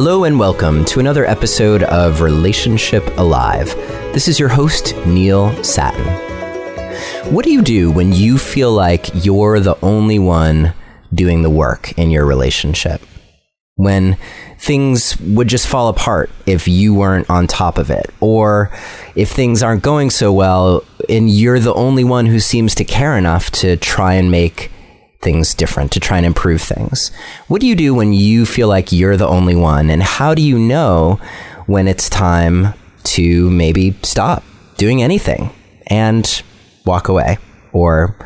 Hello and welcome to another episode of Relationship Alive. This is your host, Neil Satin. What do you do when you feel like you're the only one doing the work in your relationship? When things would just fall apart if you weren't on top of it, or if things aren't going so well and you're the only one who seems to care enough to try and make things different, to try and improve things. What do you do when you feel like you're the only one, and how do you know when it's time to maybe stop doing anything and walk away? Or,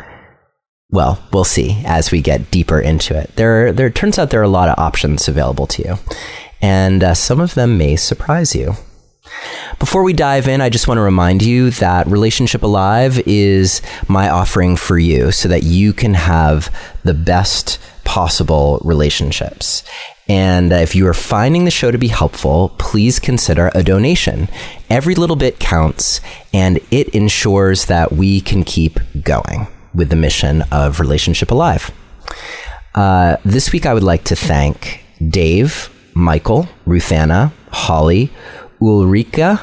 well, we'll see as we get deeper into it. There turns out there are a lot of options available to you, and some of them may surprise you. Before we dive in, I just want to remind you that Relationship Alive is my offering for you so that you can have the best possible relationships. And if you are finding the show to be helpful, please consider a donation. Every little bit counts, and it ensures that we can keep going with the mission of Relationship Alive. This week, I would like to thank Dave, Michael, Ruthanna, Holly, Ulrika,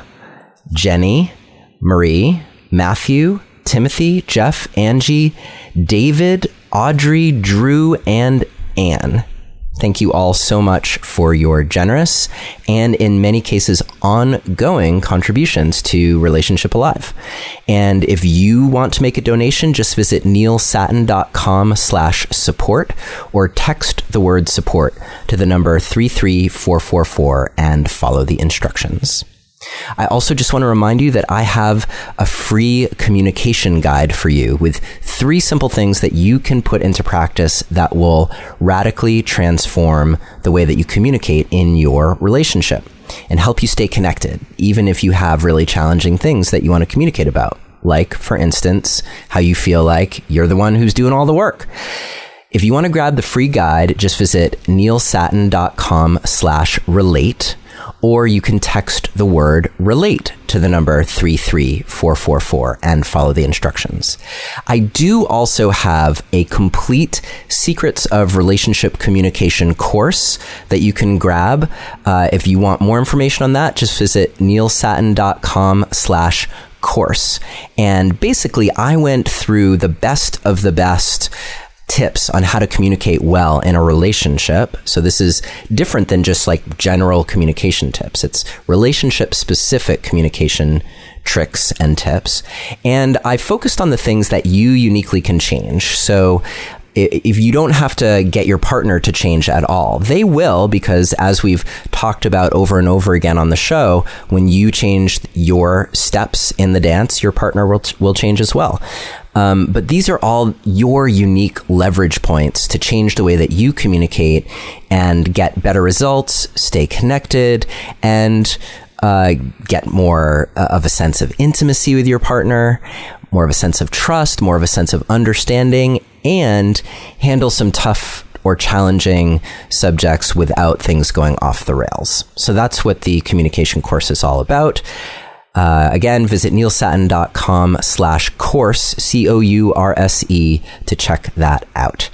Jenny, Marie, Matthew, Timothy, Jeff, Angie, David, Audrey, Drew, and Anne. Thank you all so much for your generous and, in many cases, ongoing contributions to Relationship Alive. And if you want to make a donation, just visit neilsatin.com/support or text the word support to the number 33444 and follow the instructions. I also just want to remind you that I have a free communication guide for you with 3 simple things that you can put into practice that will radically transform the way that you communicate in your relationship and help you stay connected, even if you have really challenging things that you want to communicate about. Like, for instance, how you feel like you're the one who's doing all the work. If you want to grab the free guide, just visit neilsatin.com/relate. Or you can text the word relate to the number 33444 and follow the instructions. I do also have a complete Secrets of Relationship Communication course that you can grab. If you want more information on that, just visit neilsatin.com/course. And basically, I went through the best of the best tips on how to communicate well in a relationship. So this is different than just like general communication tips. It's relationship specific communication tricks and tips. And I focused on the things that you uniquely can change. So if you don't have to get your partner to change at all, they will, because as we've talked about over and over again on the show, when you change your steps in the dance, your partner will change as well. But these are all your unique leverage points to change the way that you communicate and get better results, stay connected, and get more of a sense of intimacy with your partner, more of a sense of trust, more of a sense of understanding, and handle some tough or challenging subjects without things going off the rails. So that's what the communication course is all about. Again, visit neilsatin.com/course, COURSE, to check that out.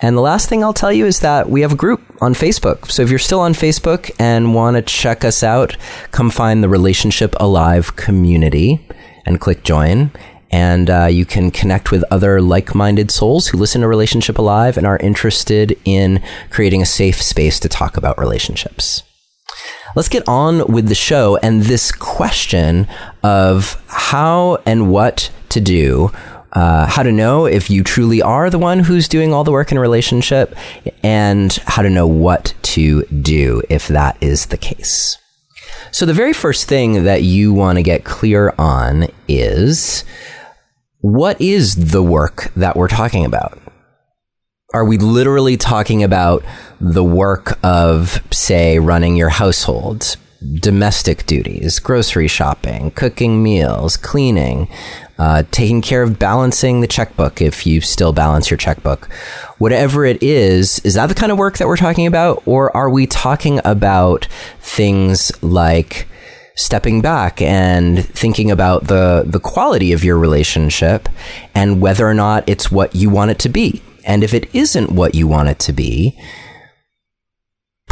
And the last thing I'll tell you is that we have a group on Facebook. So if you're still on Facebook and want to check us out, come find the Relationship Alive community and click join. And you can connect with other like-minded souls who listen to Relationship Alive and are interested in creating a safe space to talk about relationships. Let's get on with the show and this question of how and what to do, how to know if you truly are the one who's doing all the work in a relationship, and how to know what to do if that is the case. So the very first thing that you want to get clear on is, what is the work that we're talking about? Are we literally talking about the work of, say, running your household, domestic duties, grocery shopping, cooking meals, cleaning, taking care of balancing the checkbook if you still balance your checkbook? Whatever it is that the kind of work that we're talking about? Or are we talking about things like stepping back and thinking about the quality of your relationship and whether or not it's what you want it to be? And if it isn't what you want it to be,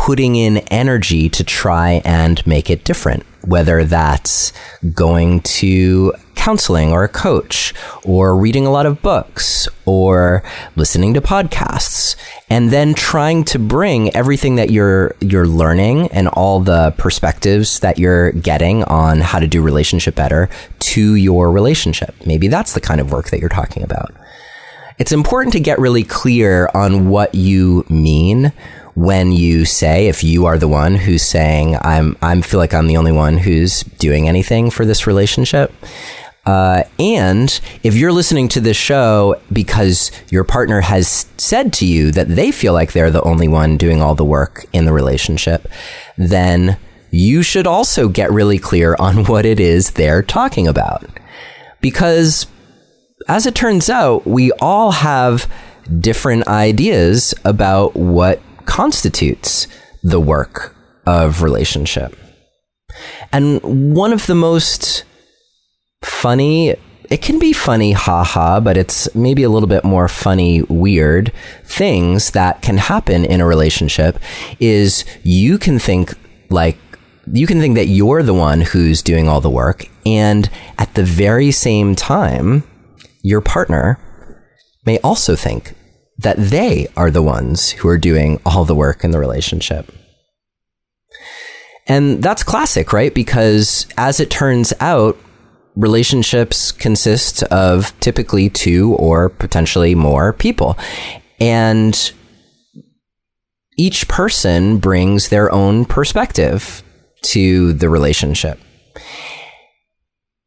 putting in energy to try and make it different, whether that's going to counseling or a coach or reading a lot of books or listening to podcasts, and then trying to bring everything that you're learning and all the perspectives that you're getting on how to do relationship better to your relationship. Maybe that's the kind of work that you're talking about. It's important to get really clear on what you mean when you say, if you are the one who's saying, I feel like I'm the only one who's doing anything for this relationship. And if you're listening to this show because your partner has said to you that they feel like they're the only one doing all the work in the relationship, then you should also get really clear on what it is they're talking about. Because as it turns out, we all have different ideas about what constitutes the work of relationship. And one of the most funny, it can be funny, haha, but it's maybe a little bit more funny, weird things that can happen in a relationship is you can think that you're the one who's doing all the work, and at the very same time, your partner may also think that they are the ones who are doing all the work in the relationship. And that's classic, right? Because as it turns out, relationships consist of typically two or potentially more people. And each person brings their own perspective to the relationship.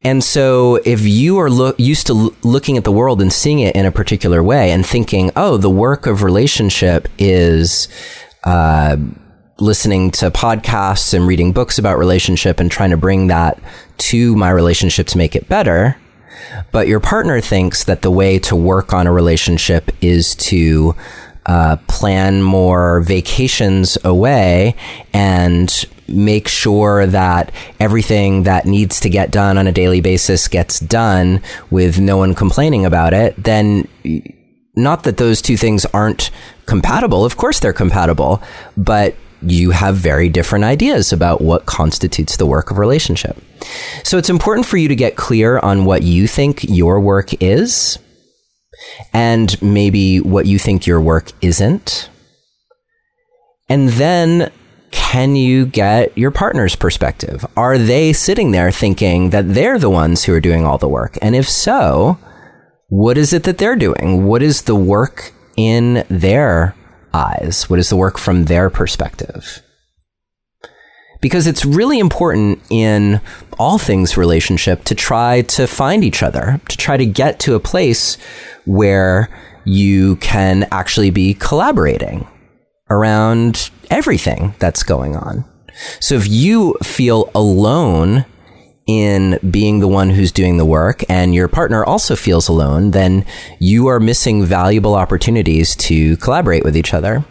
And so if you are used to looking at the world and seeing it in a particular way and thinking, oh, the work of relationship is listening to podcasts and reading books about relationship and trying to bring that to my relationship to make it better. But your partner thinks that the way to work on a relationship is to plan more vacations away and make sure that everything that needs to get done on a daily basis gets done with no one complaining about it, then not that those two things aren't compatible. Of course they're compatible, but you have very different ideas about what constitutes the work of relationship. So it's important for you to get clear on what you think your work is and maybe what you think your work isn't. And then can you get your partner's perspective? Are they sitting there thinking that they're the ones who are doing all the work? And if so, what is it that they're doing? What is the work in their eyes? What is the work from their perspective? Because it's really important in all things relationship to try to find each other, to try to get to a place where you can actually be collaborating around everything that's going on. So if you feel alone in being the one who's doing the work and your partner also feels alone, then you are missing valuable opportunities to collaborate with each other.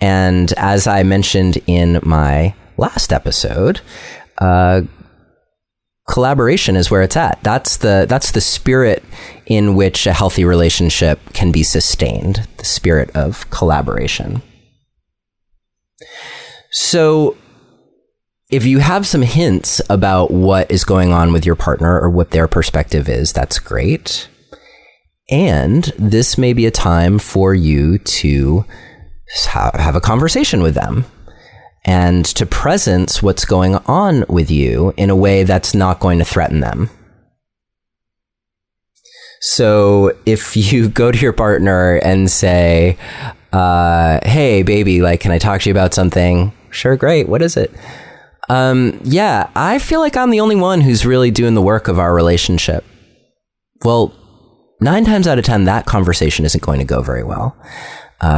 And as I mentioned in my last episode, collaboration is where it's at. That's the spirit in which a healthy relationship can be sustained, the spirit of collaboration. So if you have some hints about what is going on with your partner or what their perspective is, that's great. And this may be a time for you to have a conversation with them and to presence what's going on with you in a way that's not going to threaten them. So if you go to your partner and say, hey, baby, like, can I talk to you about something? Sure, great. What is it? Yeah, I feel like I'm the only one who's really doing the work of our relationship. Well, 9 times out of 10, that conversation isn't going to go very well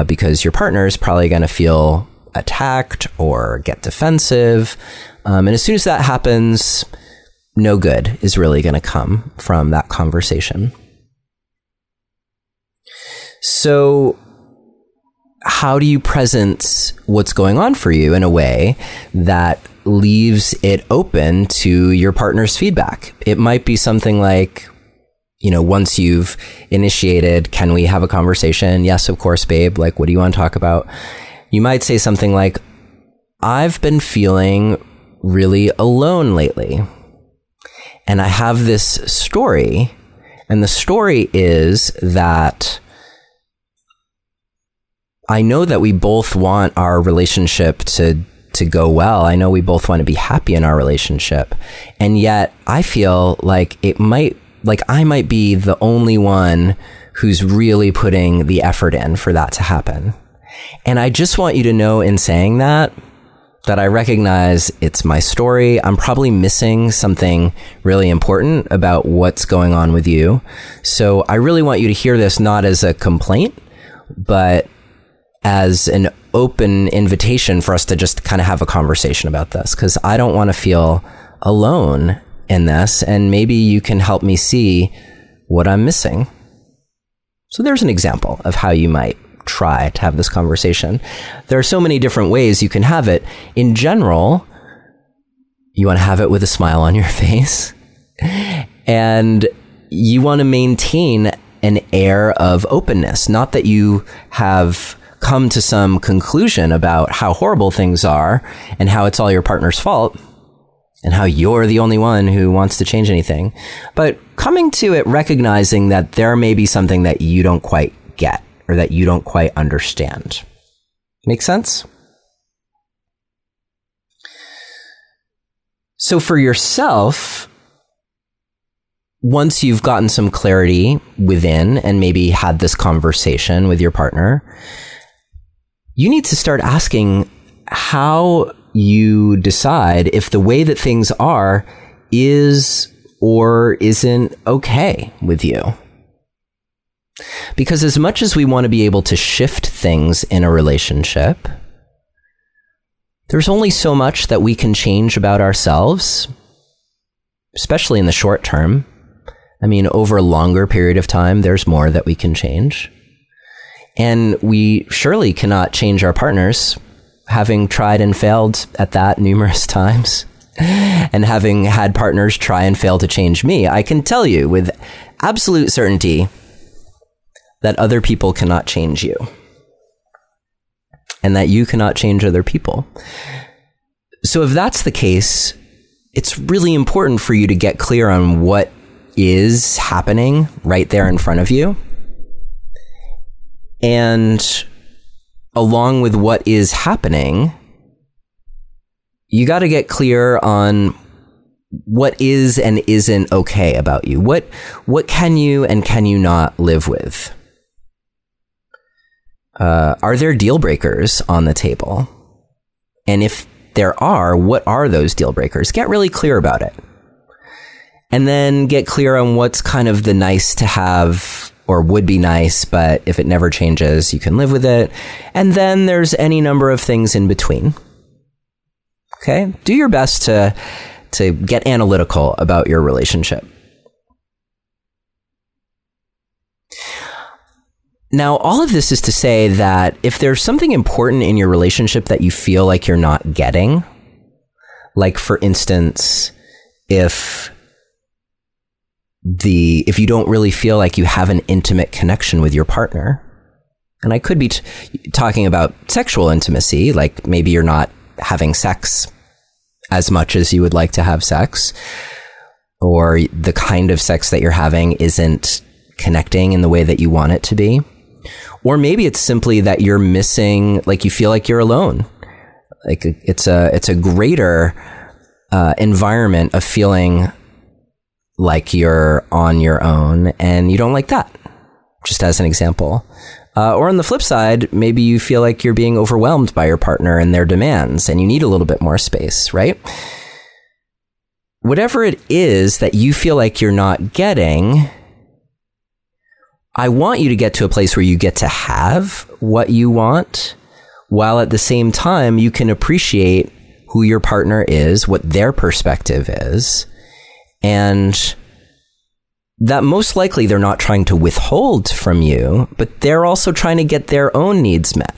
because your partner is probably going to feel attacked or get defensive. And as soon as that happens, no good is really going to come from that conversation. So how do you present what's going on for you in a way that leaves it open to your partner's feedback? It might be something like, you know, once you've initiated, can we have a conversation? Yes, of course, babe. Like, what do you want to talk about? You might say something like, I've been feeling really alone lately. And I have this story, and the story is that I know that we both want our relationship to go well. I know we both want to be happy in our relationship. And yet I feel like I might be the only one who's really putting the effort in for that to happen. And I just want you to know in saying that I recognize it's my story. I'm probably missing something really important about what's going on with you. So I really want you to hear this not as a complaint, but as an open invitation for us to just kind of have a conversation about this, because I don't want to feel alone in this, and maybe you can help me see what I'm missing. So there's an example of how you might try to have this conversation. There are so many different ways you can have it. In general, you want to have it with a smile on your face, and you want to maintain an air of openness. Not that you have come to some conclusion about how horrible things are and how it's all your partner's fault and how you're the only one who wants to change anything, but coming to it recognizing that there may be something that you don't quite get, or that you don't quite understand. Make sense? So for yourself, once you've gotten some clarity within and maybe had this conversation with your partner, you need to start asking how you decide if the way that things are is or isn't okay with you. Because as much as we want to be able to shift things in a relationship, there's only so much that we can change about ourselves, especially in the short term. I mean, over a longer period of time, there's more that we can change. And we surely cannot change our partners, having tried and failed at that numerous times, and having had partners try and fail to change me. I can tell you with absolute certainty that other people cannot change you, and that you cannot change other people. So if that's the case, it's really important for you to get clear on what is happening right there in front of you, and along with what is happening, you got to get clear on what is and isn't okay about you. What can you and can you not live with? Are there deal breakers on the table? And if there are, what are those deal breakers? Get really clear about it. And then get clear on what's kind of the nice to have or would be nice, but if it never changes, you can live with it. And then there's any number of things in between. Okay? Do your best to get analytical about your relationship. Now, all of this is to say that if there's something important in your relationship that you feel like you're not getting, like for instance, if you don't really feel like you have an intimate connection with your partner, and I could be talking about sexual intimacy, like maybe you're not having sex as much as you would like to have sex, or the kind of sex that you're having isn't connecting in the way that you want it to be. Or maybe it's simply that you're missing, like you feel like you're alone. Like it's a greater environment of feeling like you're on your own, and you don't like that, just as an example. Or on the flip side, maybe you feel like you're being overwhelmed by your partner and their demands, and you need a little bit more space, right? Whatever it is that you feel like you're not getting, I want you to get to a place where you get to have what you want, while at the same time you can appreciate who your partner is, what their perspective is, and that most likely they're not trying to withhold from you, but they're also trying to get their own needs met.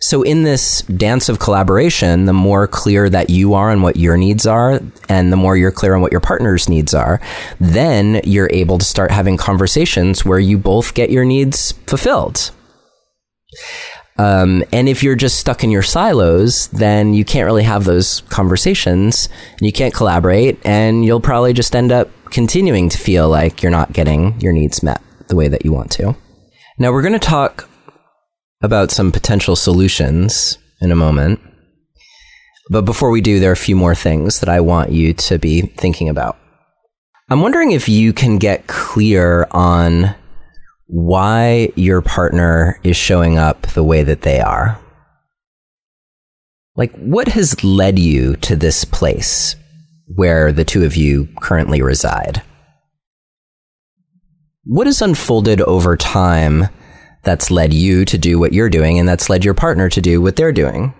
So in this dance of collaboration, the more clear that you are on what your needs are, and the more you're clear on what your partner's needs are, then you're able to start having conversations where you both get your needs fulfilled. And if you're just stuck in your silos, then you can't really have those conversations and you can't collaborate, and you'll probably just end up continuing to feel like you're not getting your needs met the way that you want to. Now, we're going to talk about some potential solutions in a moment. But before we do, there are a few more things that I want you to be thinking about. I'm wondering if you can get clear on why your partner is showing up the way that they are. Like, what has led you to this place where the two of you currently reside? What has unfolded over time that's led you to do what you're doing, and that's led your partner to do what they're doing?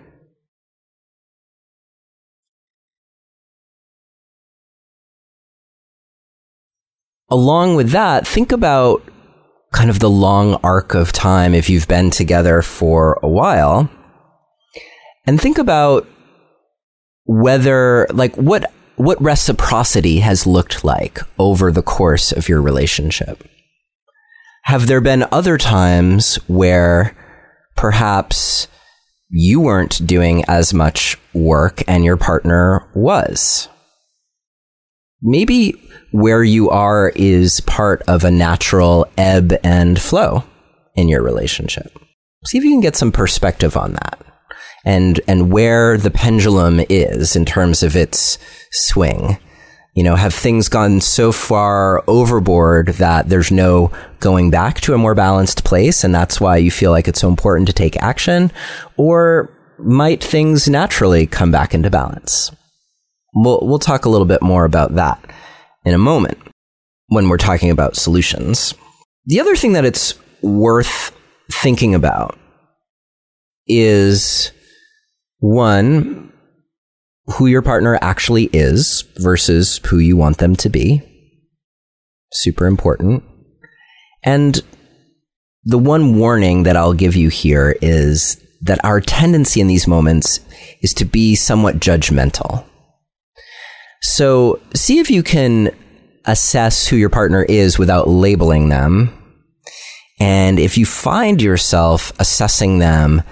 Along with that, think about kind of the long arc of time if you've been together for a while, and think about whether, like, what reciprocity has looked like over the course of your relationship. Have there been other times where perhaps you weren't doing as much work and your partner was? Maybe where you are is part of a natural ebb and flow in your relationship. See if you can get some perspective on that, and where the pendulum is in terms of its swing. You know, have things gone so far overboard that there's no going back to a more balanced place, and that's why you feel like it's so important to take action? Or might things naturally come back into balance? We'll talk a little bit more about that in a moment when we're talking about solutions. The other thing that it's worth thinking about is, one, who your partner actually is versus who you want them to be. Super important. And the one warning that I'll give you here is that our tendency in these moments is to be somewhat judgmental. So see if you can assess who your partner is without labeling them. And if you find yourself assessing them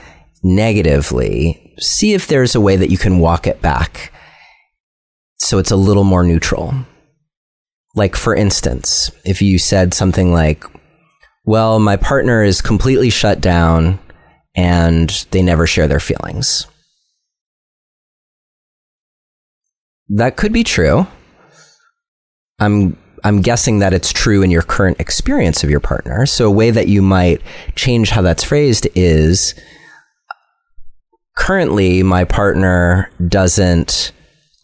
negatively, see if there's a way that you can walk it back so it's a little more neutral. Like, for instance, if you said something like, well, my partner is completely shut down and they never share their feelings. That could be true. I'm guessing that it's true in your current experience of your partner. So a way that you might change how that's phrased is, currently my partner doesn't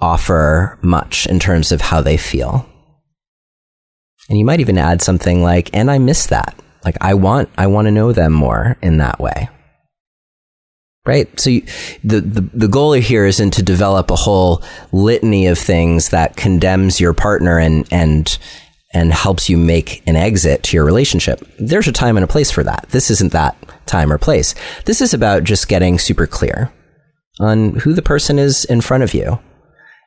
offer much in terms of how they feel. And you might even add something like, and I miss that. Like, I want to know them more in that way. Right? So the goal here isn't to develop a whole litany of things that condemns your partner and helps you make an exit to your relationship. There's a time and a place for that. This isn't that time or place. This is about just getting super clear on who the person is in front of you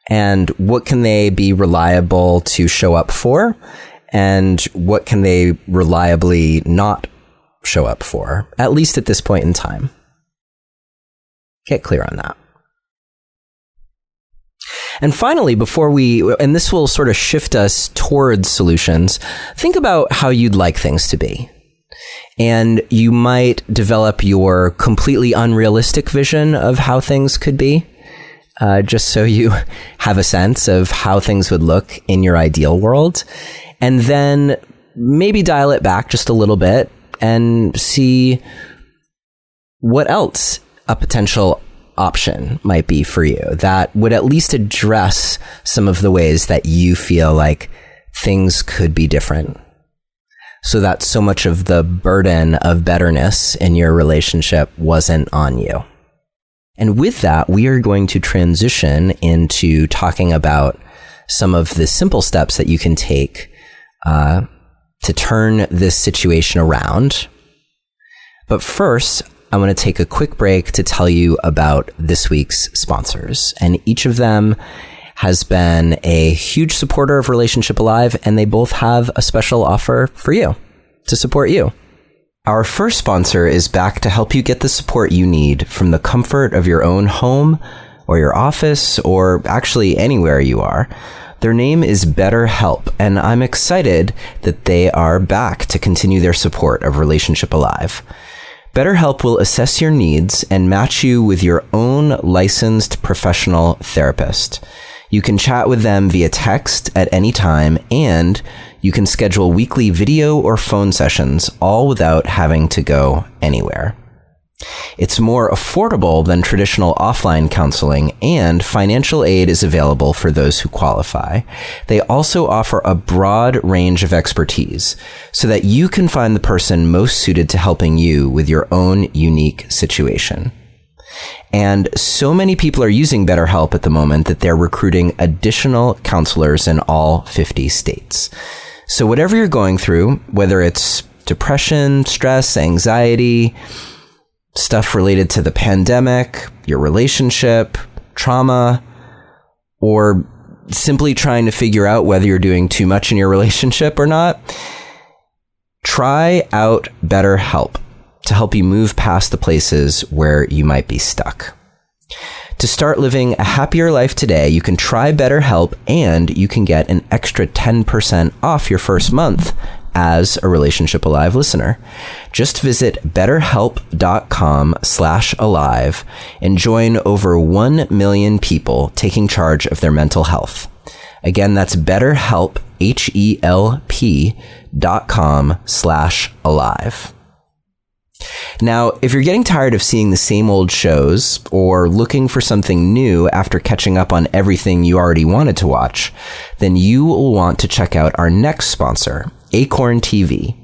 and what can they be reliable to show up for and what can they reliably not show up for, at least at this point in time. Get clear on that. And finally, and this will sort of shift us towards solutions, think about how you'd like things to be. And you might develop your completely unrealistic vision of how things could be, just so you have a sense of how things would look in your ideal world. And then maybe dial it back just a little bit and see what else a potential option might be for you that would at least address some of the ways that you feel like things could be different, so that so much of the burden of betterness in your relationship wasn't on you. And with that, we are going to transition into talking about some of the simple steps that you can take to turn this situation around. But first, I want to take a quick break to tell you about this week's sponsors. And each of them has been a huge supporter of Relationship Alive, and they both have a special offer for you to support you. Our first sponsor is back to help you get the support you need from the comfort of your own home or your office or actually anywhere you are. Their name is BetterHelp, and I'm excited that they are back to continue their support of Relationship Alive. BetterHelp will assess your needs and match you with your own licensed professional therapist. You can chat with them via text at any time, and you can schedule weekly video or phone sessions, all without having to go anywhere. It's more affordable than traditional offline counseling, and financial aid is available for those who qualify. They also offer a broad range of expertise so that you can find the person most suited to helping you with your own unique situation. And so many people are using BetterHelp at the moment that they're recruiting additional counselors in all 50 states. So whatever you're going through, whether it's depression, stress, anxiety, stuff related to the pandemic, your relationship, trauma, or simply trying to figure out whether you're doing too much in your relationship or not, try out BetterHelp to help you move past the places where you might be stuck. To start living a happier life today, you can try BetterHelp, and you can get an extra 10% off your first month as a Relationship Alive listener. Just visit betterhelp.com/alive and join over 1 million people taking charge of their mental health. Again, that's BetterHelp, HELP.com/alive. Now, if you're getting tired of seeing the same old shows or looking for something new after catching up on everything you already wanted to watch, then you will want to check out our next sponsor, Acorn TV.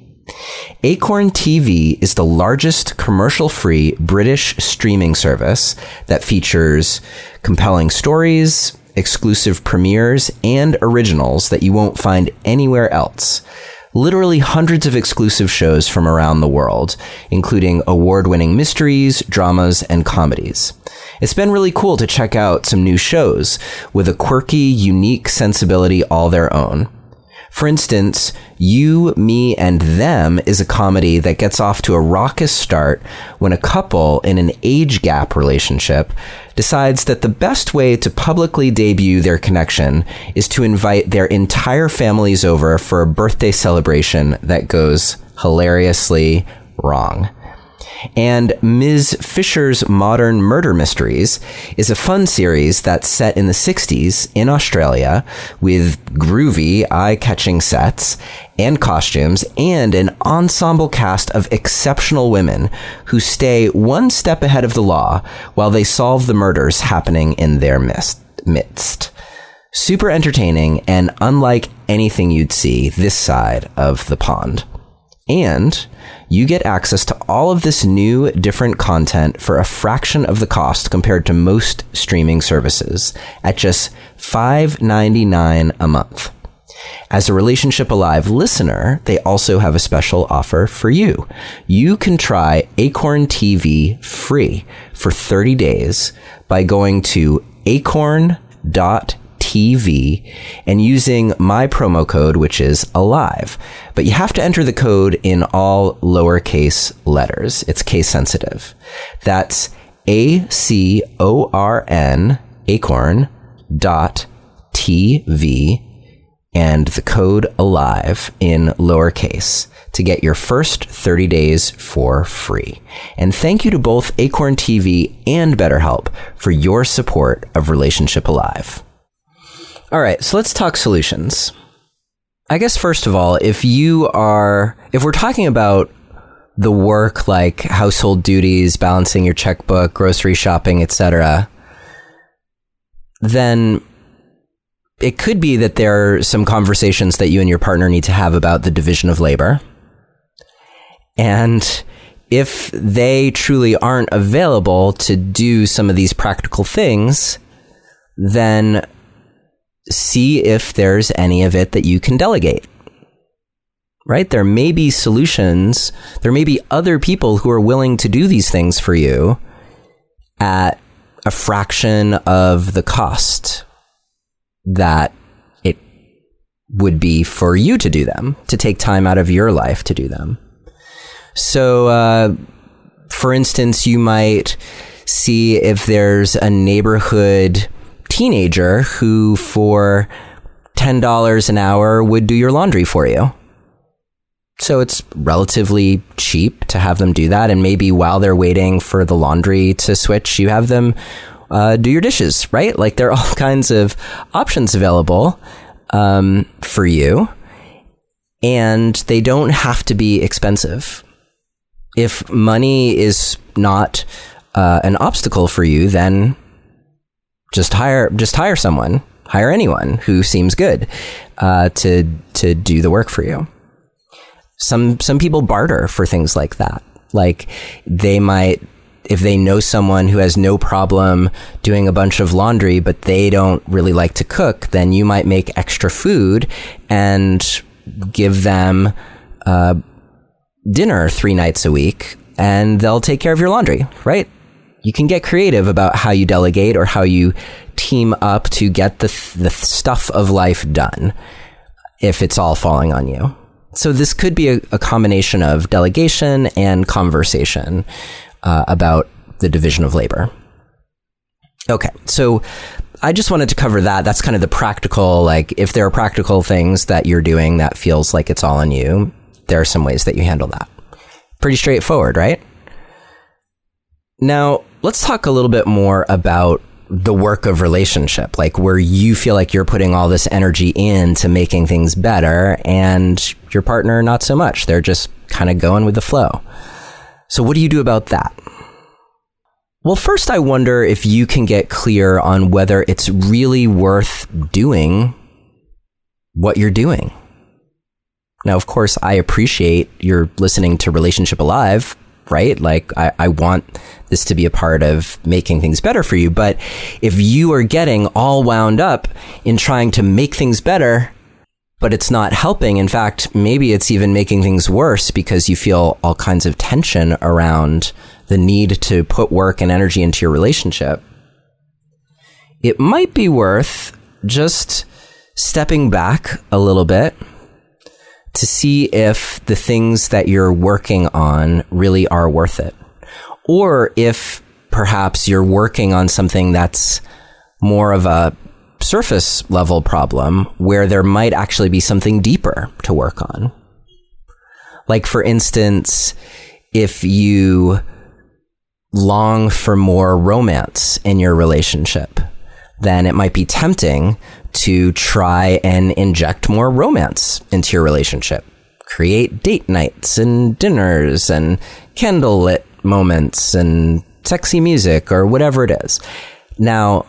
Acorn TV is the largest commercial-free British streaming service that features compelling stories, exclusive premieres, and originals that you won't find anywhere else. Literally hundreds of exclusive shows from around the world, including award-winning mysteries, dramas, and comedies. It's been really cool to check out some new shows with a quirky, unique sensibility all their own. For instance, You, Me, and Them is a comedy that gets off to a raucous start when a couple in an age gap relationship decides that the best way to publicly debut their connection is to invite their entire families over for a birthday celebration that goes hilariously wrong. And Ms. Fisher's Modern Murder Mysteries is a fun series that's set in the 60s in Australia with groovy, eye-catching sets and costumes and an ensemble cast of exceptional women who stay one step ahead of the law while they solve the murders happening in their midst. Super entertaining and unlike anything you'd see this side of the pond. And you get access to all of this new, different content for a fraction of the cost compared to most streaming services at just $5.99 a month. As a Relationship Alive listener, they also have a special offer for you. You can try Acorn TV free for 30 days by going to acorn.tv and using my promo code, which is ALIVE. But you have to enter the code in all lowercase letters. It's case sensitive. That's ACORN, acorn.tv, and the code ALIVE in lowercase to get your first 30 days for free. And thank you to both Acorn TV and BetterHelp for your support of Relationship Alive. All right, so let's talk solutions. I guess, first of all, if we're talking about the work like household duties, balancing your checkbook, grocery shopping, etc., then it could be that there are some conversations that you and your partner need to have about the division of labor. And if they truly aren't available to do some of these practical things, then see if there's any of it that you can delegate, right? There may be solutions. There may be other people who are willing to do these things for you at a fraction of the cost that it would be for you to do them, to take time out of your life to do them. So, for instance, you might see if there's a neighborhood teenager who for $10 an hour would do your laundry for you. So it's relatively cheap to have them do that. And maybe while they're waiting for the laundry to switch, you have them do your dishes, right? Like, there are all kinds of options available for you. And they don't have to be expensive. If money is not an obstacle for you, then just hire someone, hire anyone who seems good to do the work for you. Some people barter for things like that. Like, they might, if they know someone who has no problem doing a bunch of laundry, but they don't really like to cook, then you might make extra food and give them dinner 3 nights a week, and they'll take care of your laundry, right? You can get creative about how you delegate or how you team up to get the stuff of life done if it's all falling on you. So this could be a combination of delegation and conversation about the division of labor. Okay, so I just wanted to cover that. That's kind of the practical, like, if there are practical things that you're doing that feels like it's all on you, there are some ways that you handle that. Pretty straightforward, right? Now, let's talk a little bit more about the work of relationship, like where you feel like you're putting all this energy into making things better and your partner not so much. They're just kind of going with the flow. So what do you do about that? Well, first, I wonder if you can get clear on whether it's really worth doing what you're doing. Now, of course, I appreciate you're listening to Relationship Alive, right? Like, I want this to be a part of making things better for you. But if you are getting all wound up in trying to make things better, but it's not helping, in fact, maybe it's even making things worse because you feel all kinds of tension around the need to put work and energy into your relationship, it might be worth just stepping back a little bit to see if the things that you're working on really are worth it. Or if perhaps you're working on something that's more of a surface level problem where there might actually be something deeper to work on. Like, for instance, if you long for more romance in your relationship, then it might be tempting to try and inject more romance into your relationship. Create date nights and dinners and candlelit moments and sexy music or whatever it is. Now,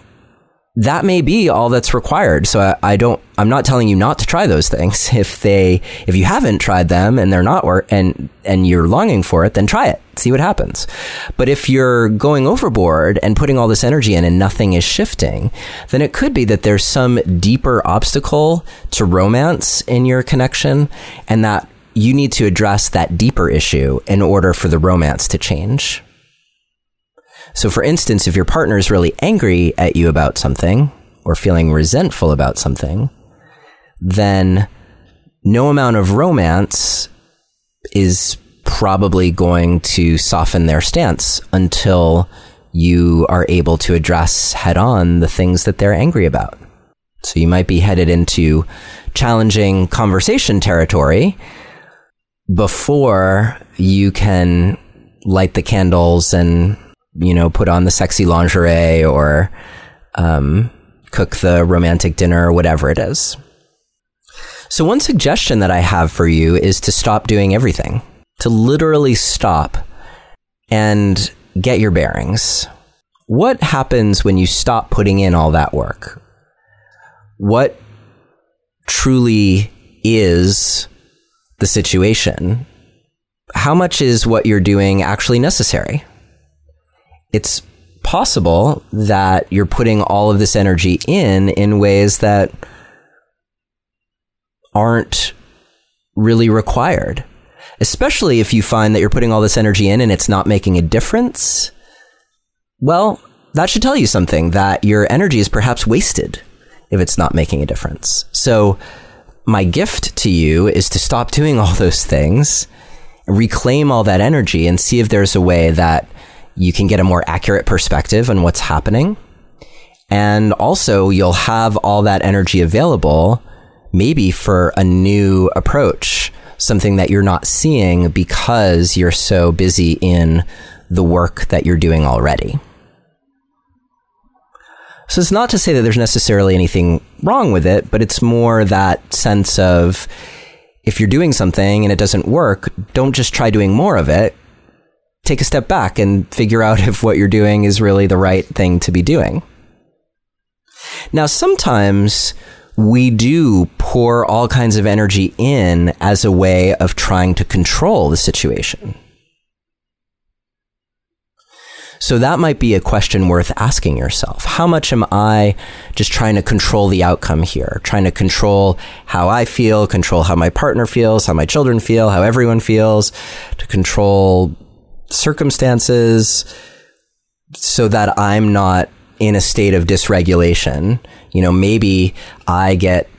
that may be all that's required. So I'm not telling you not to try those things. If you haven't tried them and they're not work and you're longing for it, then try it. See what happens. But if you're going overboard and putting all this energy in and nothing is shifting, then it could be that there's some deeper obstacle to romance in your connection and that you need to address that deeper issue in order for the romance to change. So, for instance, if your partner is really angry at you about something or feeling resentful about something, then no amount of romance is probably going to soften their stance until you are able to address head on the things that they're angry about. So you might be headed into challenging conversation territory before you can light the candles and, you know, put on the sexy lingerie or cook the romantic dinner or whatever it is. So one suggestion that I have for you is to stop doing everything, to literally stop and get your bearings. What happens when you stop putting in all that work? What truly is the situation? How much is what you're doing actually necessary? It's possible that you're putting all of this energy in ways that aren't really required, especially if you find that you're putting all this energy in and it's not making a difference. Well, that should tell you something, that your energy is perhaps wasted if it's not making a difference. So my gift to you is to stop doing all those things reclaim all that energy and see if there's a way that you can get a more accurate perspective on what's happening. And also you'll have all that energy available maybe for a new approach, something that you're not seeing because you're so busy in the work that you're doing already. So it's not to say that there's necessarily anything wrong with it, but it's more that sense of, if you're doing something and it doesn't work, don't just try doing more of it. Take a step back and figure out if what you're doing is really the right thing to be doing. Now, sometimes we do pour all kinds of energy in as a way of trying to control the situation. So that might be a question worth asking yourself. How much am I just trying to control the outcome here? Trying to control how I feel, control how my partner feels, how my children feel, how everyone feels, to control circumstances so that I'm not in a state of dysregulation. You know, maybe I get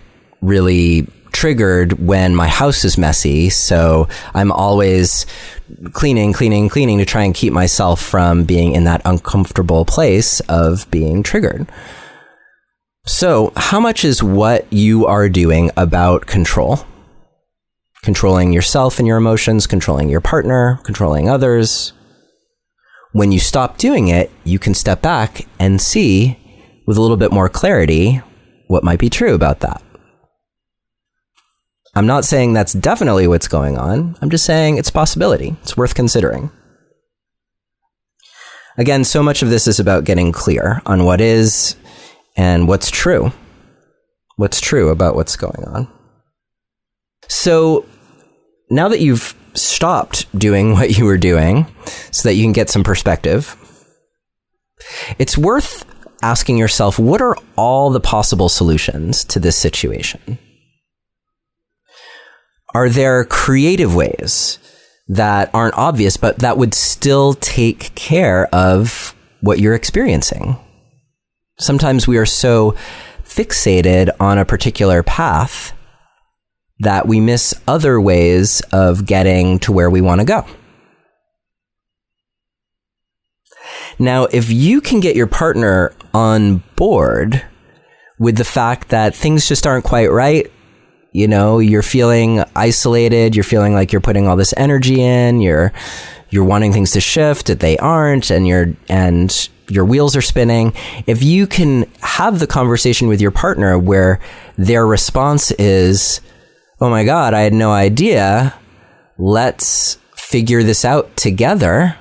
really triggered when my house is messy, so I'm always cleaning to try and keep myself from being in that uncomfortable place of being triggered. So how much is what you are doing about control? Controlling yourself and your emotions, controlling your partner, controlling others. When you stop doing it, you can step back and see with a little bit more clarity what might be true about that. I'm not saying that's definitely what's going on. I'm just saying it's a possibility. It's worth considering. Again, so much of this is about getting clear on what is and what's true. What's true about what's going on. So now that you've stopped doing what you were doing so that you can get some perspective, it's worth asking yourself, what are all the possible solutions to this situation? Are there creative ways that aren't obvious, but that would still take care of what you're experiencing? Sometimes we are so fixated on a particular path that we miss other ways of getting to where we want to go. Now, if you can get your partner on board with the fact that things just aren't quite right, you know, you're feeling isolated, you're feeling like you're putting all this energy in, you're wanting things to shift that they aren't, and your wheels are spinning. If you can have the conversation with your partner where their response is, oh my God, I had no idea, let's figure this out together.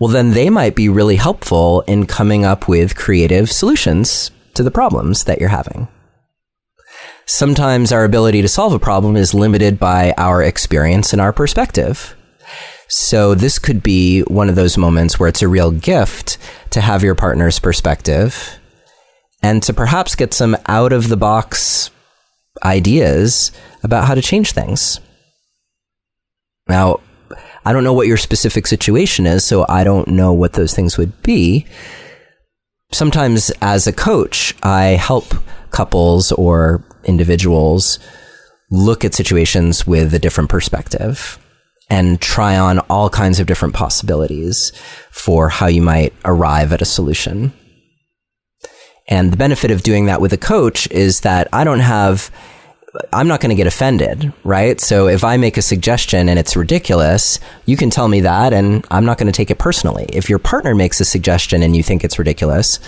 Well, then they might be really helpful in coming up with creative solutions to the problems that you're having. Sometimes our ability to solve a problem is limited by our experience and our perspective. So this could be one of those moments where it's a real gift to have your partner's perspective and to perhaps get some out-of-the-box ideas about how to change things. Now, I don't know what your specific situation is, so I don't know what those things would be. Sometimes as a coach, I help couples or individuals look at situations with a different perspective and try on all kinds of different possibilities for how you might arrive at a solution. And the benefit of doing that with a coach is that I'm not going to get offended, right? So if I make a suggestion and it's ridiculous, you can tell me that and I'm not going to take it personally. If your partner makes a suggestion and you think it's ridiculous,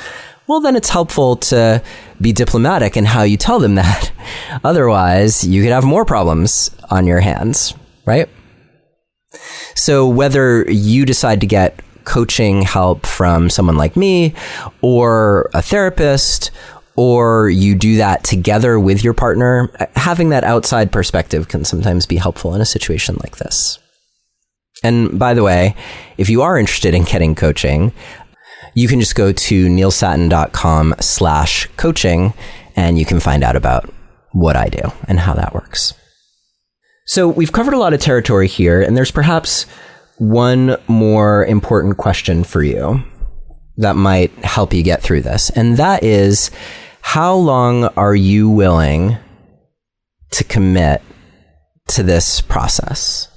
well, then it's helpful to be diplomatic in how you tell them that. Otherwise, you could have more problems on your hands, right? So whether you decide to get coaching help from someone like me or a therapist, or you do that together with your partner, having that outside perspective can sometimes be helpful in a situation like this. And by the way, if you are interested in getting coaching, you can just go to neilsatin.com/coaching and you can find out about what I do and how that works. So we've covered a lot of territory here, and there's perhaps one more important question for you that might help you get through this. And that is, how long are you willing to commit to this process.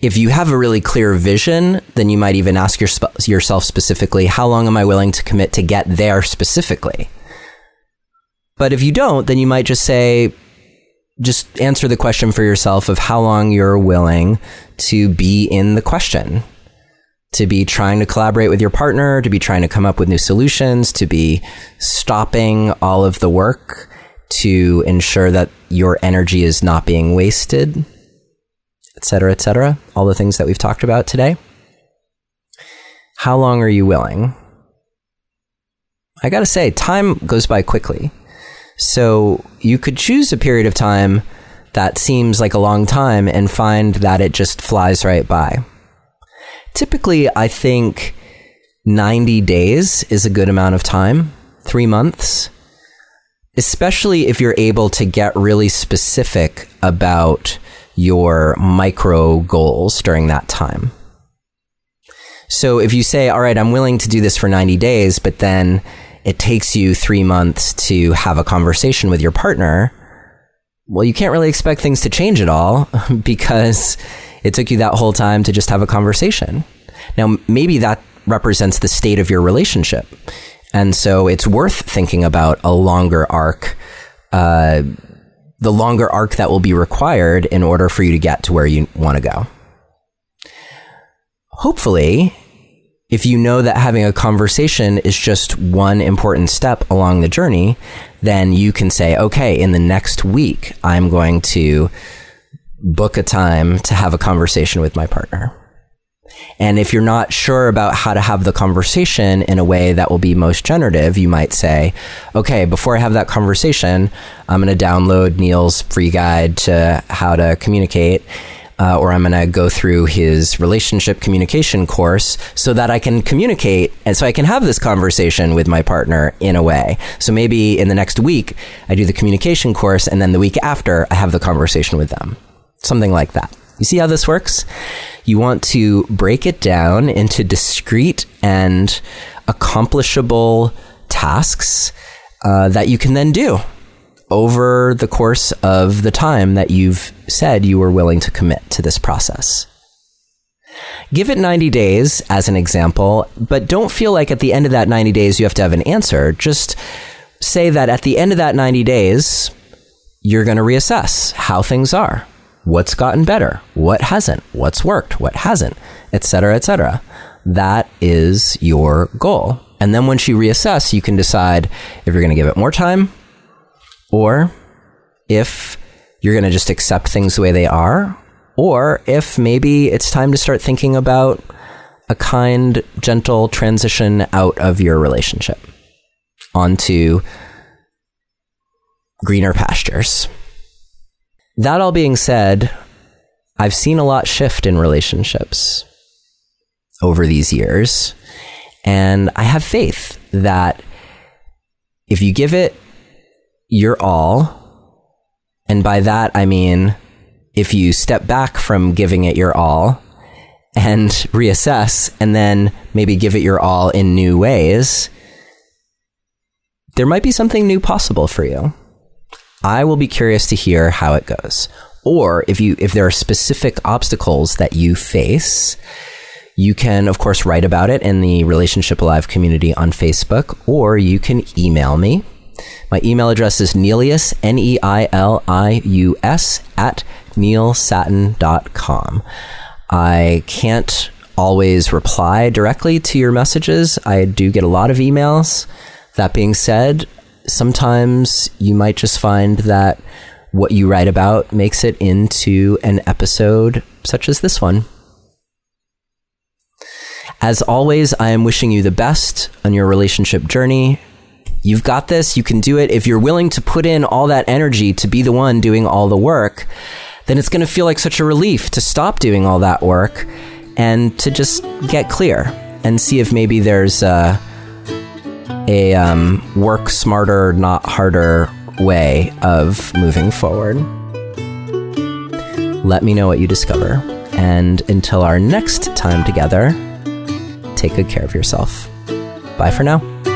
If you have a really clear vision, then you might even ask yourself specifically, how long am I willing to commit to get there specifically? But if you don't, then you might just say, just answer the question for yourself of how long you're willing to be in the question, to be trying to collaborate with your partner, to be trying to come up with new solutions, to be stopping all of the work to ensure that your energy is not being wasted, et cetera, all the things that we've talked about today. How long are you willing? I gotta say, time goes by quickly. So you could choose a period of time that seems like a long time and find that it just flies right by. Typically, I think 90 days is a good amount of time, 3 months, especially if you're able to get really specific about your micro goals during that time. So if you say, all right, I'm willing to do this for 90 days, but then it takes you 3 months to have a conversation with your partner, well, you can't really expect things to change at all because it took you that whole time to just have a conversation. Now, maybe that represents the state of your relationship. And so it's worth thinking about a longer arc, the longer arc that will be required in order for you to get to where you want to go. Hopefully, if you know that having a conversation is just one important step along the journey, then you can say, okay, in the next week, I'm going to book a time to have a conversation with my partner. And if you're not sure about how to have the conversation in a way that will be most generative, you might say, okay, before I have that conversation, I'm going to download Neil's free guide to how to communicate. Or I'm going to go through his relationship communication course so that I can communicate and so I can have this conversation with my partner in a way. So maybe in the next week, I do the communication course, and then the week after, I have the conversation with them. Something like that. You see how this works? You want to break it down into discrete and accomplishable tasks that you can then do over the course of the time that you've said you were willing to commit to this process. Give it 90 days as an example, but don't feel like at the end of that 90 days you have to have an answer. Just say that at the end of that 90 days, you're going to reassess how things are, what's gotten better, what hasn't, what's worked, what hasn't, et cetera, et cetera. That is your goal. And then once you reassess, you can decide if you're going to give it more time, or if you're going to just accept things the way they are, or if maybe it's time to start thinking about a kind, gentle transition out of your relationship onto greener pastures. That all being said, I've seen a lot shift in relationships over these years, and I have faith that if you give it your all, and by that I mean if you step back from giving it your all and reassess and then maybe give it your all in new ways, there might be something new possible for you. I will be curious to hear how it goes. Or if there are specific obstacles that you face, you can, of course, write about it in the Relationship Alive community on Facebook, or you can email me. My email address is Neilius, Neilius @neilsatin.com. I can't always reply directly to your messages. I do get a lot of emails. That being said, sometimes you might just find that what you write about makes it into an episode such as this one. As always, I am wishing you the best on your relationship journey. You've got this. You can do it. If you're willing to put in all that energy to be the one doing all the work, then it's going to feel like such a relief to stop doing all that work and to just get clear and see if maybe there's a work smarter, not harder way of moving forward. Let me know what you discover. And until our next time together, take good care of yourself. Bye for now.